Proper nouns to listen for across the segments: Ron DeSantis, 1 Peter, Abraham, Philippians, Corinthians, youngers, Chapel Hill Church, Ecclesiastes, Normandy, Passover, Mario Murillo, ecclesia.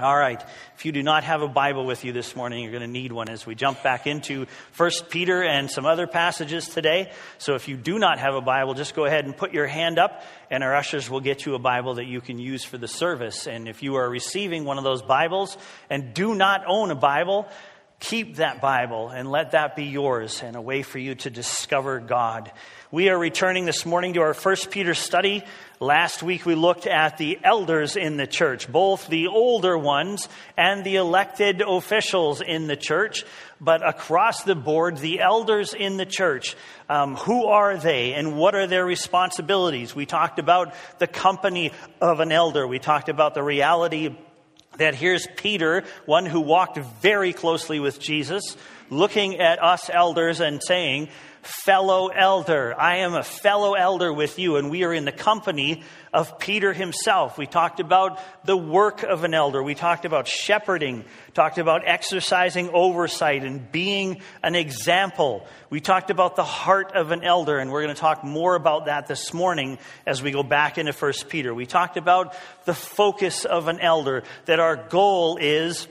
All right, if you do not have a Bible with you this morning, you're going to need one as we jump back into 1 Peter and some other passages today. So if you do not have a Bible, just go ahead and put your hand up and our ushers will get you a Bible that you can use for the service. And if you are receiving one of those Bibles and do not own a Bible, keep that Bible and let that be yours and a way for you to discover God. We are returning this morning to our 1 Peter study. Last week we looked at the elders in the church, both the older ones and the elected officials in the church. But across the board, the elders in the church, who are they and what are their responsibilities? We talked about the company of an elder. We talked about the reality of that here's Peter, one who walked very closely with Jesus, looking at us elders and saying, fellow elder, I am a fellow elder with you, and we are in the company of Peter himself. We talked about the work of an elder. We talked about shepherding, talked about exercising oversight and being an example. We talked about the heart of an elder, and we're going to talk more about that this morning as we go back into 1 Peter. We talked about the focus of an elder, that our goal is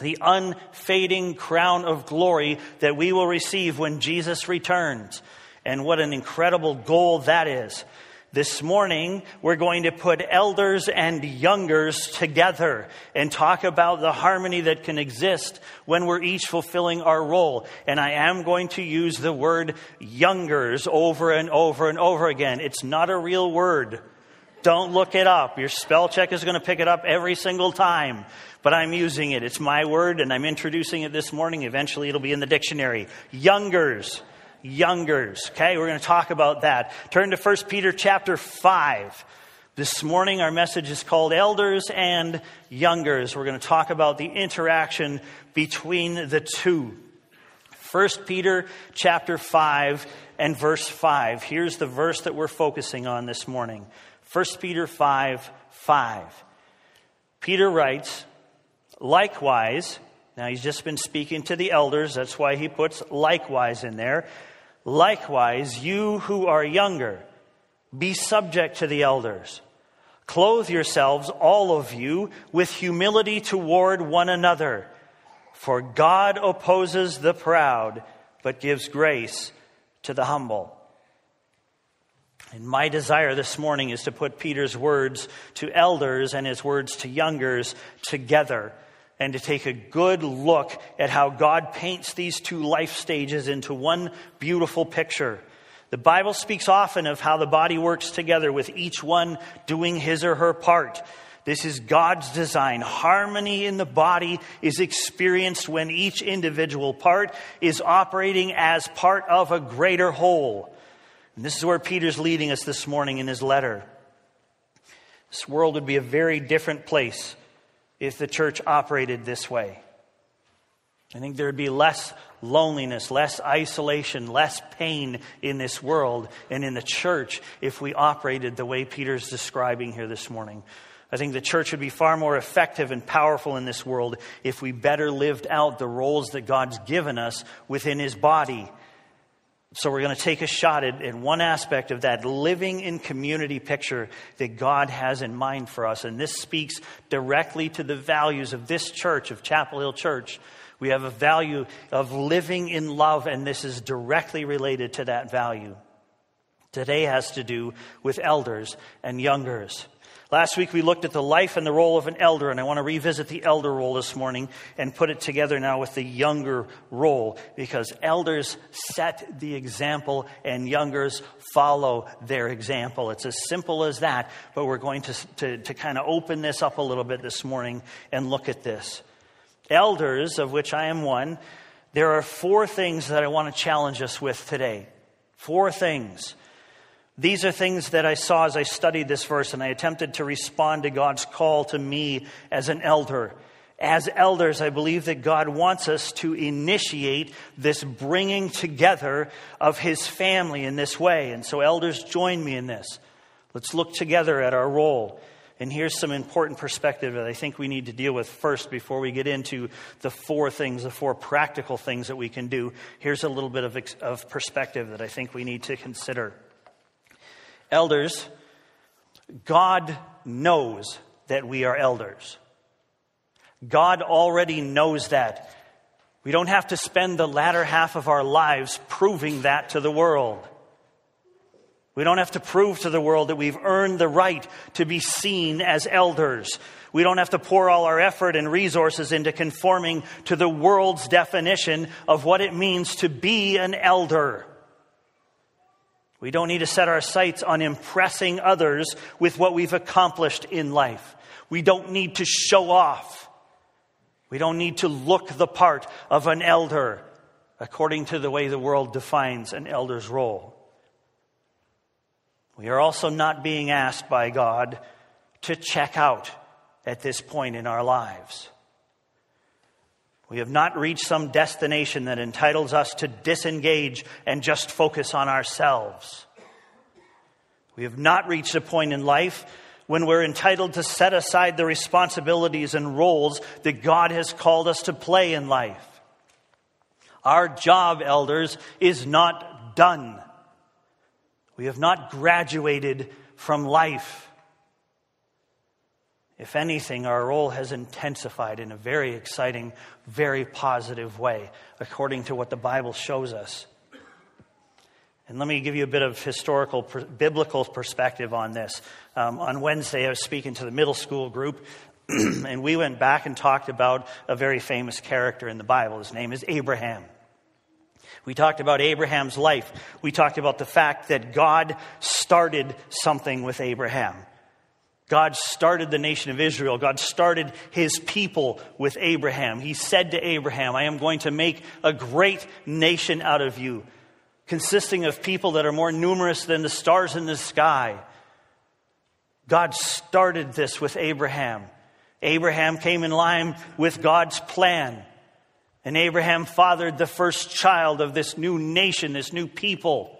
the unfading crown of glory that we will receive when Jesus returns. And what an incredible goal that is. This morning, we're going to put elders and youngers together and talk about the harmony that can exist when we're each fulfilling our role. And I am going to use the word youngers over and over and over again. It's not a real word. Don't look it up. Your spell check is going to pick it up every single time. But I'm using it. It's my word, and I'm introducing it this morning. Eventually, it'll be in the dictionary. Youngers. Youngers. Okay, we're going to talk about that. Turn to 1 Peter chapter 5. This morning, our message is called Elders and Youngers. We're going to talk about the interaction between the two. 1 Peter chapter 5 and verse 5. Here's the verse that we're focusing on this morning. 1 Peter 5:5. Peter writes, likewise, now he's just been speaking to the elders, that's why he puts likewise in there. Likewise, you who are younger, be subject to the elders. Clothe yourselves, all of you, with humility toward one another. For God opposes the proud, but gives grace to the humble. And my desire this morning is to put Peter's words to elders and his words to youngers together and to take a good look at how God paints these two life stages into one beautiful picture. The Bible speaks often of how the body works together with each one doing his or her part. This is God's design. Harmony in the body is experienced when each individual part is operating as part of a greater whole. And this is where Peter's leading us this morning in his letter. This world would be a very different place if the church operated this way. I think there would be less loneliness, less isolation, less pain in this world and in the church if we operated the way Peter's describing here this morning. I think the church would be far more effective and powerful in this world if we better lived out the roles that God's given us within his body. So we're going to take a shot at one aspect of that living in community picture that God has in mind for us. And this speaks directly to the values of this church, of Chapel Hill Church. We have a value of living in love, and this is directly related to that value. Today has to do with elders and youngers. Last week we looked at the life and the role of an elder, and I want to revisit the elder role this morning and put it together now with the younger role, because elders set the example and youngers follow their example. It's as simple as that, but we're going to kind of open this up a little bit this morning and look at this. Elders, of which I am one, there are four things that I want to challenge us with today. Four things. These are things that I saw as I studied this verse, and I attempted to respond to God's call to me as an elder. As elders, I believe that God wants us to initiate this bringing together of his family in this way. And so elders, join me in this. Let's look together at our role. And here's some important perspective that I think we need to deal with first before we get into the four things, the four practical things that we can do. Here's a little bit of perspective that I think we need to consider. Elders, God knows that we are elders. God already knows that. We don't have to spend the latter half of our lives proving that to the world. We don't have to prove to the world that we've earned the right to be seen as elders. We don't have to pour all our effort and resources into conforming to the world's definition of what it means to be an elder. We don't need to set our sights on impressing others with what we've accomplished in life. We don't need to show off. We don't need to look the part of an elder according to the way the world defines an elder's role. We are also not being asked by God to check out at this point in our lives. We have not reached some destination that entitles us to disengage and just focus on ourselves. We have not reached a point in life when we're entitled to set aside the responsibilities and roles that God has called us to play in life. Our job, elders, is not done. We have not graduated from life. If anything, our role has intensified in a very exciting, very positive way, according to what the Bible shows us. And let me give you a bit of historical, biblical perspective on this. On Wednesday, I was speaking to the middle school group, and we went back and talked about a very famous character in the Bible. His name is Abraham. We talked about Abraham's life. We talked about the fact that God started something with Abraham. God started the nation of Israel. God started his people with Abraham. He said to Abraham, I am going to make a great nation out of you, consisting of people that are more numerous than the stars in the sky. God started this with Abraham. Abraham came in line with God's plan. And Abraham fathered the first child of this new nation, this new people.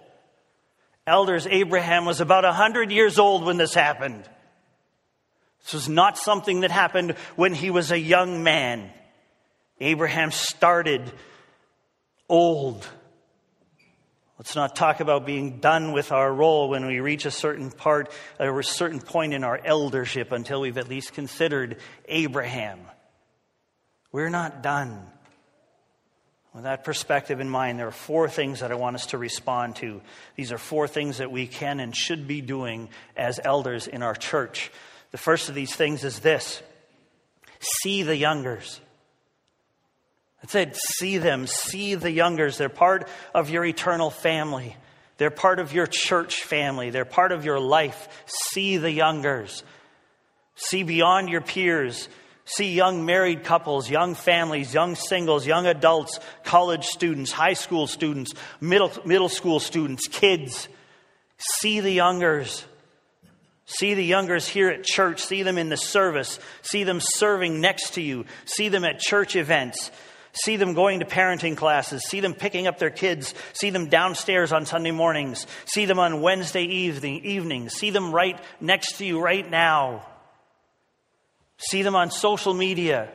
Elders, Abraham was about 100 years old when this happened. This was not something that happened when he was a young man. Abraham started old. Let's not talk about being done with our role when we reach a certain point in our eldership until we've at least considered Abraham. We're not done. With that perspective in mind, there are four things that I want us to respond to. These are four things that we can and should be doing as elders in our church. The first of these things is this: see the youngers. That's it. See them. See the youngers. They're part of your eternal family. They're part of your church family. They're part of your life. See the youngers. See beyond your peers. See young married couples, young families, young singles, young adults, college students, high school students, middle school students, kids. See the youngers. See the youngers here at church. See them in the service. See them serving next to you. See them at church events. See them going to parenting classes. See them picking up their kids. See them downstairs on Sunday mornings. See them on Wednesday evenings. See them right next to you right now. See them on social media.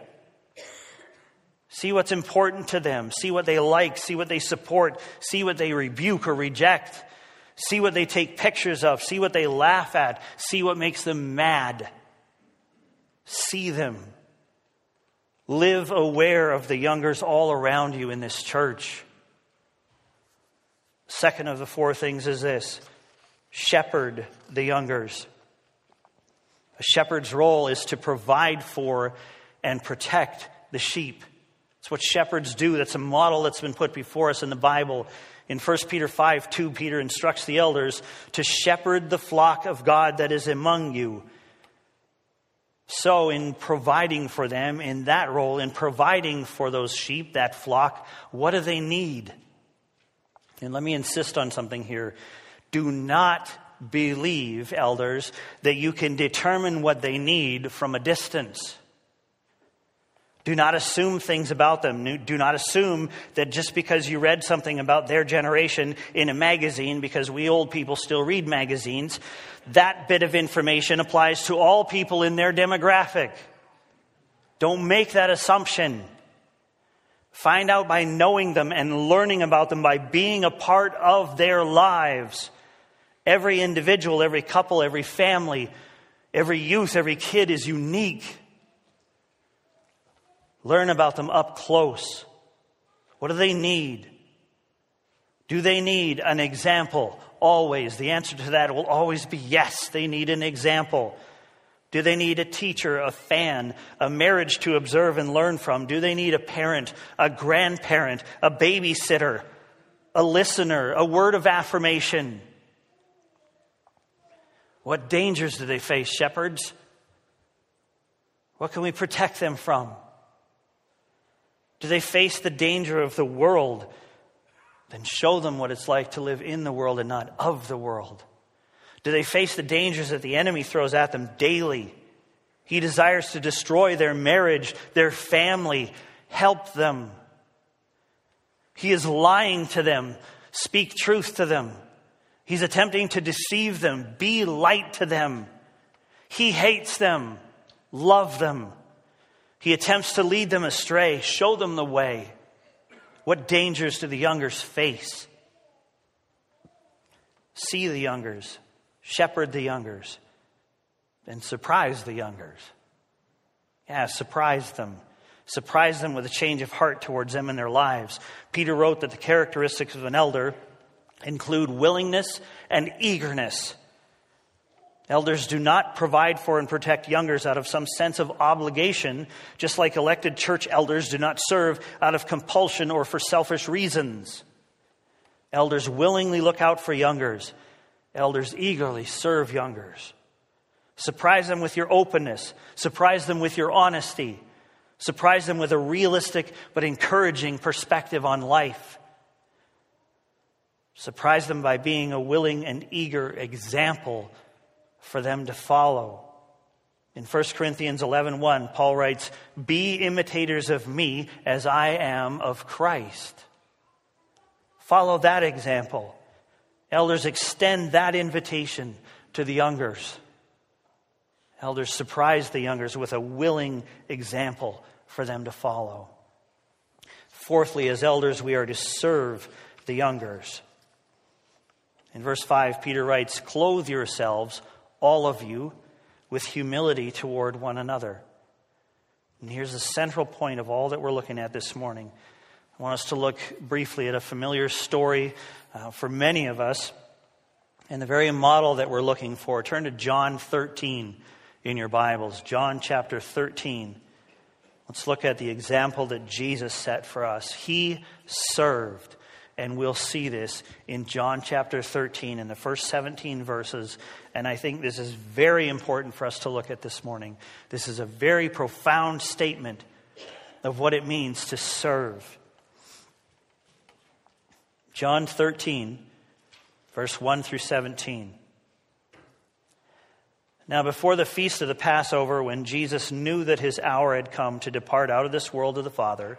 See what's important to them. See what they like. See what they support. See what they rebuke or reject. See what they take pictures of. See what they laugh at. See what makes them mad. See them. Live aware of the youngers all around you in this church. Second of the four things is this: shepherd the youngers. A shepherd's role is to provide for and protect the sheep. That's what shepherds do. That's a model that's been put before us in the Bible. In 1 Peter 5:2, Peter instructs the elders to shepherd the flock of God that is among you. So in providing for them, in that role, in providing for those sheep, that flock, what do they need? And let me insist on something here. Do not believe, elders, that you can determine what they need from a distance. Do not assume things about them. Do not assume that just because you read something about their generation in a magazine, because we old people still read magazines, that bit of information applies to all people in their demographic. Don't make that assumption. Find out by knowing them and learning about them, by being a part of their lives. Every individual, every couple, every family, every youth, every kid is unique. Learn about them up close. What do they need? Do they need an example? Always. The answer to that will always be yes, they need an example. Do they need a teacher, a fan, a marriage to observe and learn from? Do they need a parent, a grandparent, a babysitter, a listener, a word of affirmation? What dangers do they face, shepherds? What can we protect them from? Do they face the danger of the world? Then show them what it's like to live in the world and not of the world. Do they face the dangers that the enemy throws at them daily? He desires to destroy their marriage, their family. Help them. He is lying to them. Speak truth to them. He's attempting to deceive them. Be light to them. He hates them. Love them. He attempts to lead them astray. Show them the way. What dangers do the youngers face? See the youngers, shepherd the youngers, and surprise the youngers. Yeah, surprise them. Surprise them with a change of heart towards them and their lives. Peter wrote that the characteristics of an elder include willingness and eagerness. Elders do not provide for and protect youngers out of some sense of obligation, just like elected church elders do not serve out of compulsion or for selfish reasons. Elders willingly look out for youngers. Elders eagerly serve youngers. Surprise them with your openness. Surprise them with your honesty. Surprise them with a realistic but encouraging perspective on life. Surprise them by being a willing and eager example for them to follow. In 1 Corinthians 11:1, Paul writes, "Be imitators of me as I am of Christ." Follow that example. Elders, extend that invitation to the youngers. Elders, surprise the youngers with a willing example for them to follow. Fourthly, as elders, we are to serve the youngers. In verse 5, Peter writes, "Clothe yourselves, all of you, with humility toward one another." And here's the central point of all that we're looking at this morning. I want us to look briefly at a familiar story for many of us and the very model that we're looking for. Turn to John 13 in your Bibles. John chapter 13. Let's look at the example that Jesus set for us. He served. And we'll see this in John chapter 13 in the first 17 verses. And I think this is very important for us to look at this morning. This is a very profound statement of what it means to serve. John 13, verse 1 through 17. "Now before the feast of the Passover, when Jesus knew that his hour had come to depart out of this world to the Father,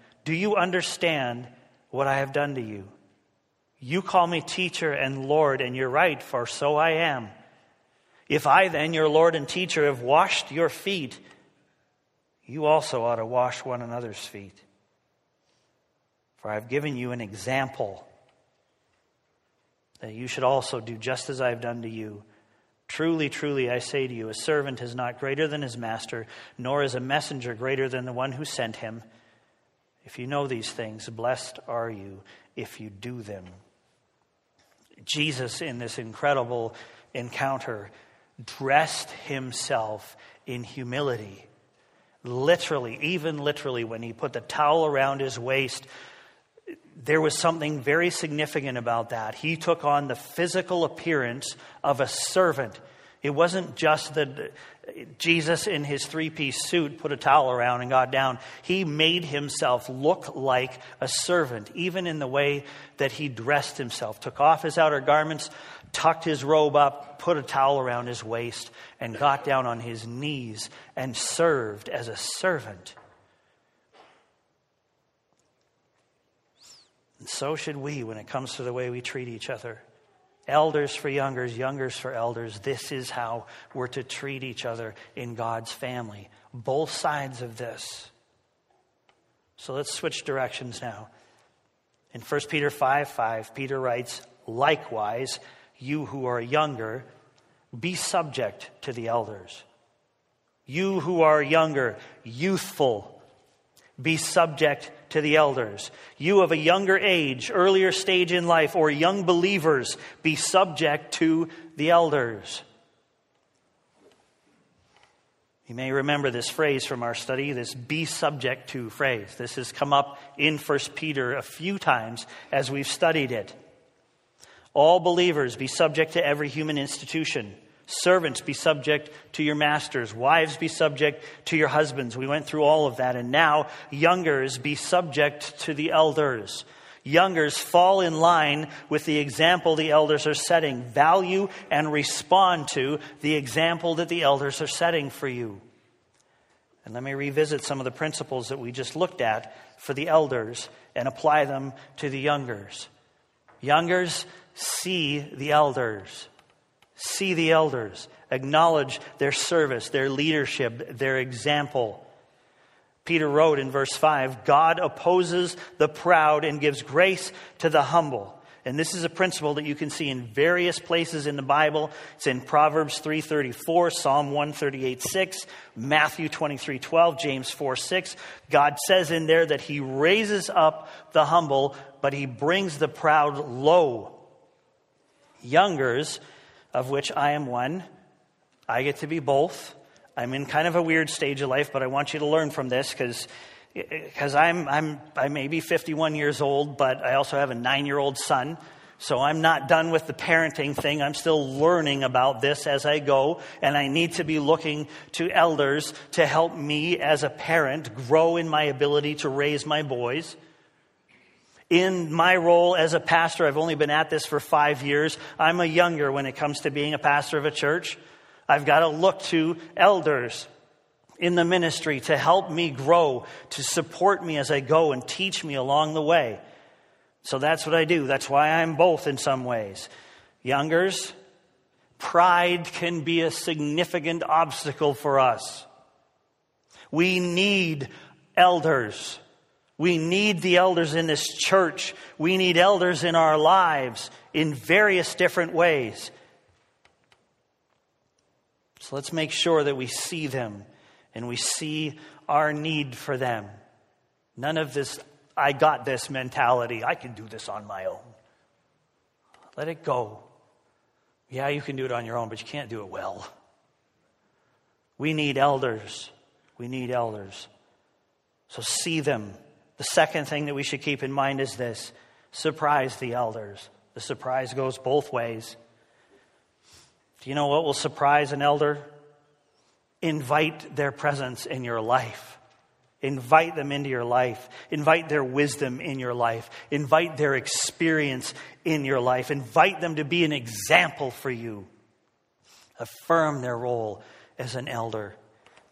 'Do you understand what I have done to you? You call me teacher and Lord, and you're right, for so I am. If I then, your Lord and teacher, have washed your feet, you also ought to wash one another's feet. For I have given you an example that you should also do just as I have done to you. Truly, truly, I say to you, a servant is not greater than his master, nor is a messenger greater than the one who sent him. If you know these things, blessed are you if you do them. Jesus, in this incredible encounter, dressed himself in humility. Literally, even literally, when he put the towel around his waist, there was something very significant about that. He took on the physical appearance of a servant. It wasn't just that Jesus in his three-piece suit put a towel around and got down. He made himself look like a servant, even in the way that he dressed himself. Took off his outer garments, tucked his robe up, put a towel around his waist, and got down on his knees and served as a servant. And so should we when it comes to the way we treat each other. Elders for youngers, youngers for elders. This is how we're to treat each other in God's family. Both sides of this. So let's switch directions now. In 1 Peter 5:5, Peter writes, "Likewise, you who are younger, be subject to the elders. You who are younger, youthful, be subject to the elders. You of a younger age, earlier stage in life, or young believers, be subject to the elders." You may remember this phrase from our study, this "be subject to" phrase. This has come up in 1 Peter a few times as we've studied it. All believers, be subject to every human institution. Servants, be subject to your masters. Wives, be subject to your husbands. We went through all of that. And now, youngers, be subject to the elders. Youngers, fall in line with the example the elders are setting. Value and respond to the example that the elders are setting for you. And let me revisit some of the principles that we just looked at for the elders and apply them to the youngers. Youngers, see the elders. See the elders, acknowledge their service, their leadership, their example. Peter wrote in verse 5, "God opposes the proud and gives grace to the humble." And this is a principle that you can see in various places in the Bible. It's in Proverbs 3:34, Psalm 138:6, Matthew 23:12, James 4:6. God says in there that he raises up the humble, but he brings the proud low. Youngers, of which I am one. I get to be both. I'm in kind of a weird stage of life, but I want you to learn from this because I may be 51 years old, but I also have a 9-year-old son. So I'm not done with the parenting thing. I'm still learning about this as I go, and I need to be looking to elders to help me as a parent grow in my ability to raise my boys. In my role as a pastor, I've only been at this for 5 years. I'm a younger when it comes to being a pastor of a church. I've got to look to elders in the ministry to help me grow, to support me as I go and teach me along the way. So that's what I do. That's why I'm both in some ways. Youngers, pride can be a significant obstacle for us. We need elders. We need the elders in this church. We need elders in our lives in various different ways. So let's make sure that we see them and we see our need for them. None of this, "I got this" mentality. "I can do this on my own." Let it go. Yeah, you can do it on your own, but you can't do it well. We need elders. We need elders. So see them. The second thing that we should keep in mind is this: surprise the elders. The surprise goes both ways. Do you know what will surprise an elder? Invite their presence in your life. Invite them into your life. Invite their wisdom in your life. Invite their experience in your life. Invite them to be an example for you. Affirm their role as an elder.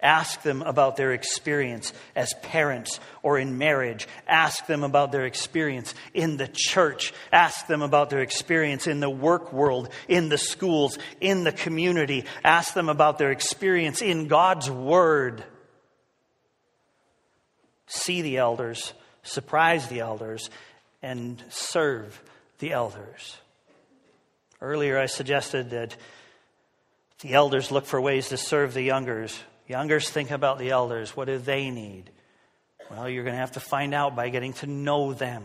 Ask them about their experience as parents or in marriage. Ask them about their experience in the church. Ask them about their experience in the work world, in the schools, in the community. Ask them about their experience in God's Word. See the elders, surprise the elders, and serve the elders. Earlier, I suggested that the elders look for ways to serve the youngers. Youngers think about the elders. What do they need? Well, you're going to have to find out by getting to know them,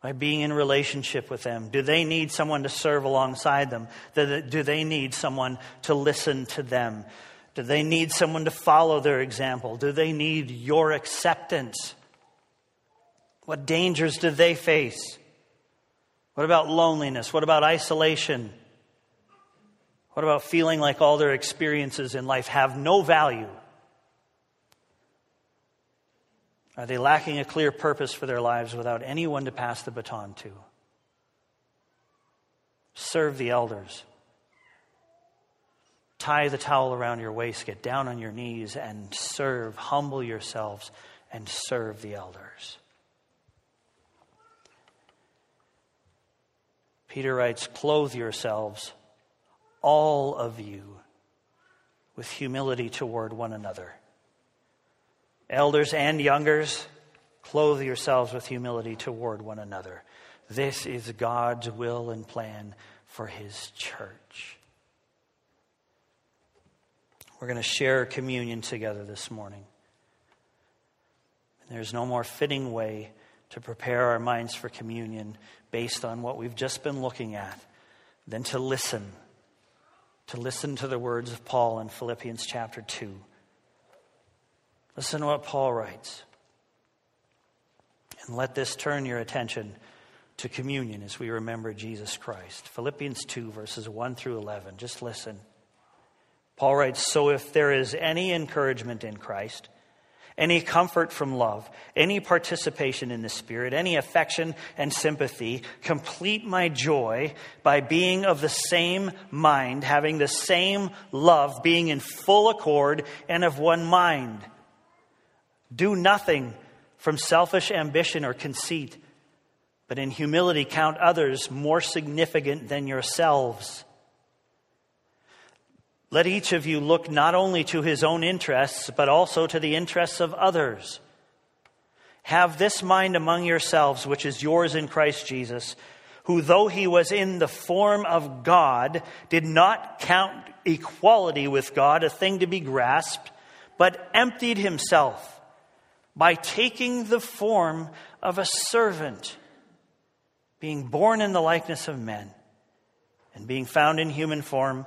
by being in relationship with them. Do they need someone to serve alongside them? Do they need someone to listen to them? Do they need someone to follow their example? Do they need your acceptance? What dangers do they face? What about loneliness? What about isolation? What about feeling like all their experiences in life have no value? Are they lacking a clear purpose for their lives without anyone to pass the baton to? Serve the elders. Tie the towel around your waist, get down on your knees and serve. Humble yourselves and serve the elders. Peter writes, "Clothe yourselves, all of you, with humility toward one another." Elders and youngers, clothe yourselves with humility toward one another. This is God's will and plan for His church. We're going to share communion together this morning. There's no more fitting way to prepare our minds for communion based on what we've just been looking at than to listen. To listen to the words of Paul in Philippians chapter 2. Listen to what Paul writes. And let this turn your attention to communion as we remember Jesus Christ. Philippians 2, verses 1 through 11. Just listen. Paul writes, "So if there is any encouragement in Christ, any comfort from love, any participation in the Spirit, any affection and sympathy, complete my joy by being of the same mind, having the same love, being in full accord and of one mind. Do nothing from selfish ambition or conceit, but in humility count others more significant than yourselves. Let each of you look not only to his own interests, but also to the interests of others. Have this mind among yourselves, which is yours in Christ Jesus, who, though he was in the form of God, did not count equality with God a thing to be grasped, but emptied himself by taking the form of a servant, being born in the likeness of men, and being found in human form,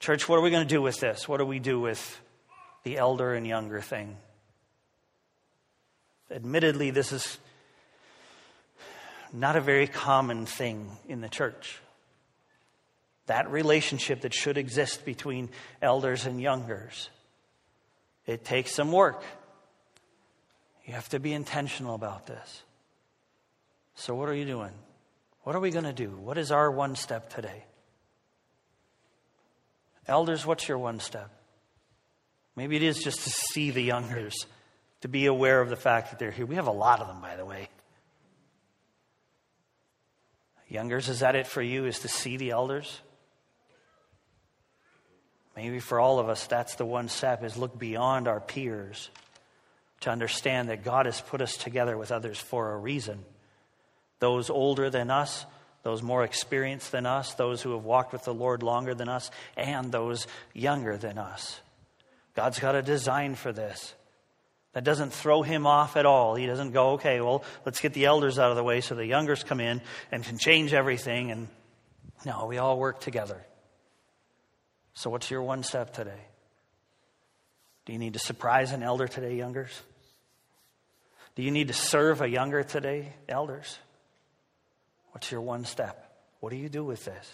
Church, what are we going to do with this? What do we do with the elder and younger thing? Admittedly, this is not a very common thing in the church. That relationship that should exist between elders and youngers. It takes some work. You have to be intentional about this. So what are you doing? What are we going to do? What is our one step today? Elders, what's your one step? Maybe it is just to see the youngers, to be aware of the fact that they're here. We have a lot of them, by the way. Youngers, is that it for you, is to see the elders? Maybe for all of us, that's the one step, is look beyond our peers to understand that God has put us together with others for a reason. Those older than us, those more experienced than us, those who have walked with the Lord longer than us, and those younger than us. God's got a design for this. That doesn't throw him off at all. He doesn't go, okay, well, let's get the elders out of the way so the youngers come in and can change everything. And no, we all work together. So what's your one step today? Do you need to surprise an elder today, youngers? Do you need to serve a younger today, elders? What's your one step? What do you do with this?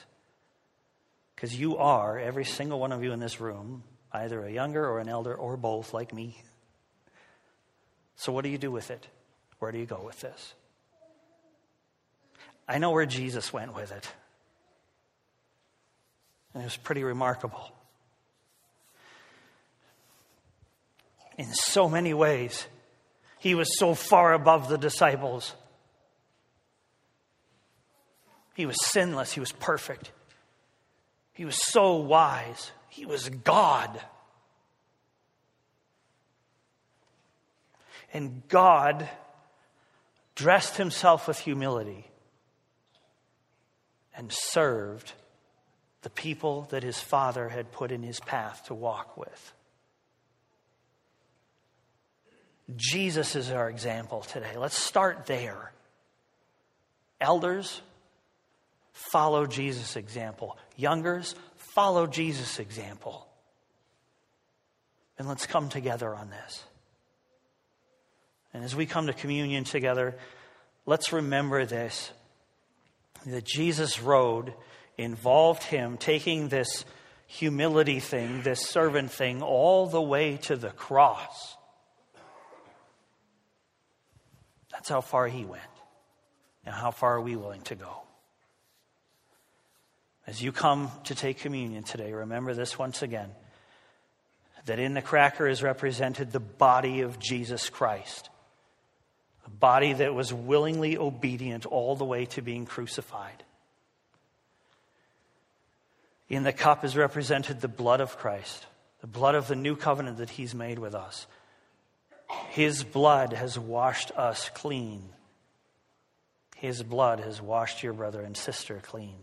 Because you are, every single one of you in this room, either a younger or an elder or both like me. So what do you do with it? Where do you go with this? I know where Jesus went with it. And it was pretty remarkable. In so many ways, he was so far above the disciples. He was sinless. He was perfect. He was so wise. He was God. And God dressed himself with humility and served the people that his Father had put in his path to walk with. Jesus is our example today. Let's start there. Elders, follow Jesus' example. Youngers, follow Jesus' example. And let's come together on this. And as we come to communion together, let's remember this, that Jesus' road involved him taking this humility thing, this servant thing, all the way to the cross. That's how far he went. Now, how far are we willing to go? As you come to take communion today, remember this once again, that in the cracker is represented the body of Jesus Christ, a body that was willingly obedient all the way to being crucified. In the cup is represented the blood of Christ, the blood of the new covenant that he's made with us. His blood has washed us clean. His blood has washed your brother and sister clean.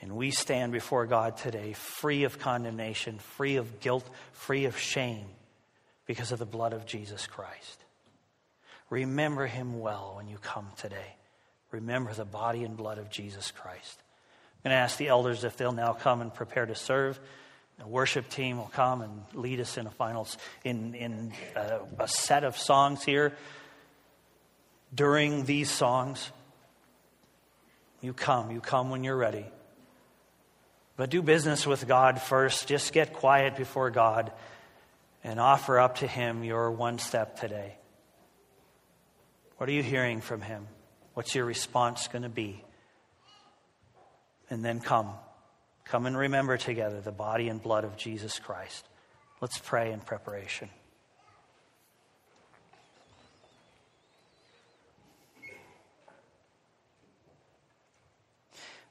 And we stand before God today free of condemnation, free of guilt, free of shame because of the blood of Jesus Christ. Remember him well when you come today. Remember the body and blood of Jesus Christ. I'm going to ask the elders if they'll now come and prepare to serve. The worship team will come and lead us in a final, in a set of songs here. During these songs, you come when you're ready. But do business with God first. Just get quiet before God and offer up to him your one step today. What are you hearing from him? What's your response going to be? And then come. Come and remember together the body and blood of Jesus Christ. Let's pray in preparation.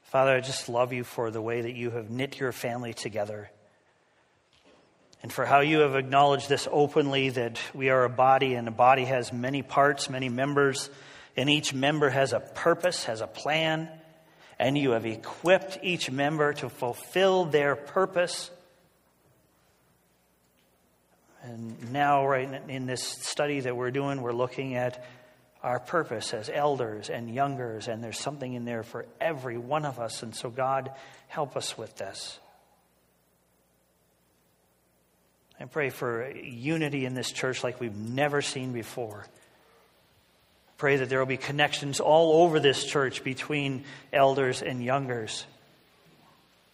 Father, I just love you for the way that you have knit your family together and for how you have acknowledged this openly, that we are a body and a body has many parts, many members, and each member has a purpose, has a plan, and you have equipped each member to fulfill their purpose. And now, right in this study that we're doing, we're looking at our purpose as elders and youngers, and there's something in there for every one of us. And so, God, help us with this. I pray for unity in this church like we've never seen before. Pray that there will be connections all over this church between elders and youngers.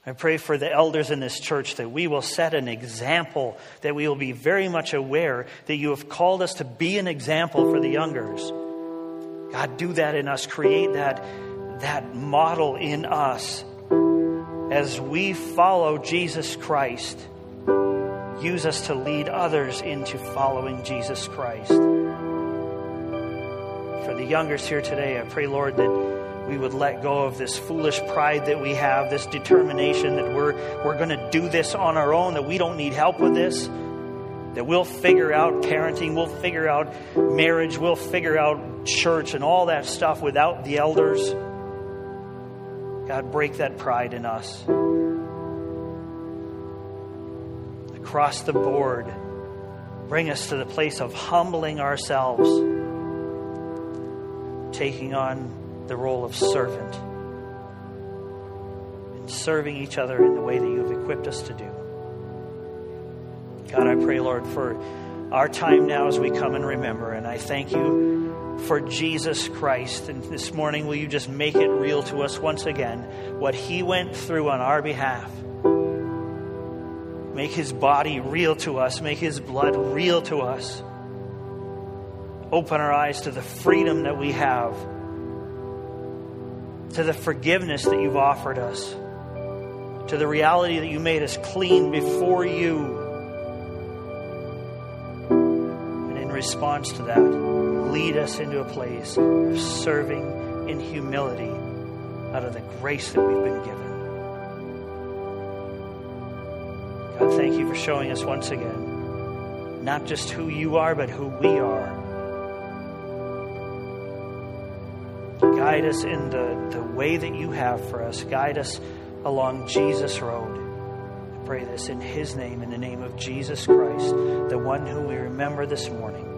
I pray for the elders in this church that we will set an example, that we will be very much aware that you have called us to be an example for the youngers. God, do that in us. Create that model in us. As we follow Jesus Christ, use us to lead others into following Jesus Christ. For the youngers here today, I pray, Lord, that we would let go of this foolish pride that we have, this determination that we're going to do this on our own, that we don't need help with this, that we'll figure out parenting, we'll figure out marriage, we'll figure out church and all that stuff without the elders. God, break that pride in us. Across the board, bring us to the place of humbling ourselves, taking on the role of servant and serving each other in the way that you've equipped us to do. God, I pray, Lord, for our time now as we come and remember. And I thank you for Jesus Christ. And this morning, will you just make it real to us once again, what he went through on our behalf, Make his body real to us. Make his blood real to us. Open our eyes to the freedom that we have, to the forgiveness that you've offered us, to the reality that you made us clean before you. And in response to that, lead us into a place of serving in humility out of the grace that we've been given. God, thank you for showing us once again, not just who you are, but who we are. Guide us in the way that you have for us. Guide us along Jesus' road. I pray this in his name, in the name of Jesus Christ, the one who we remember this morning.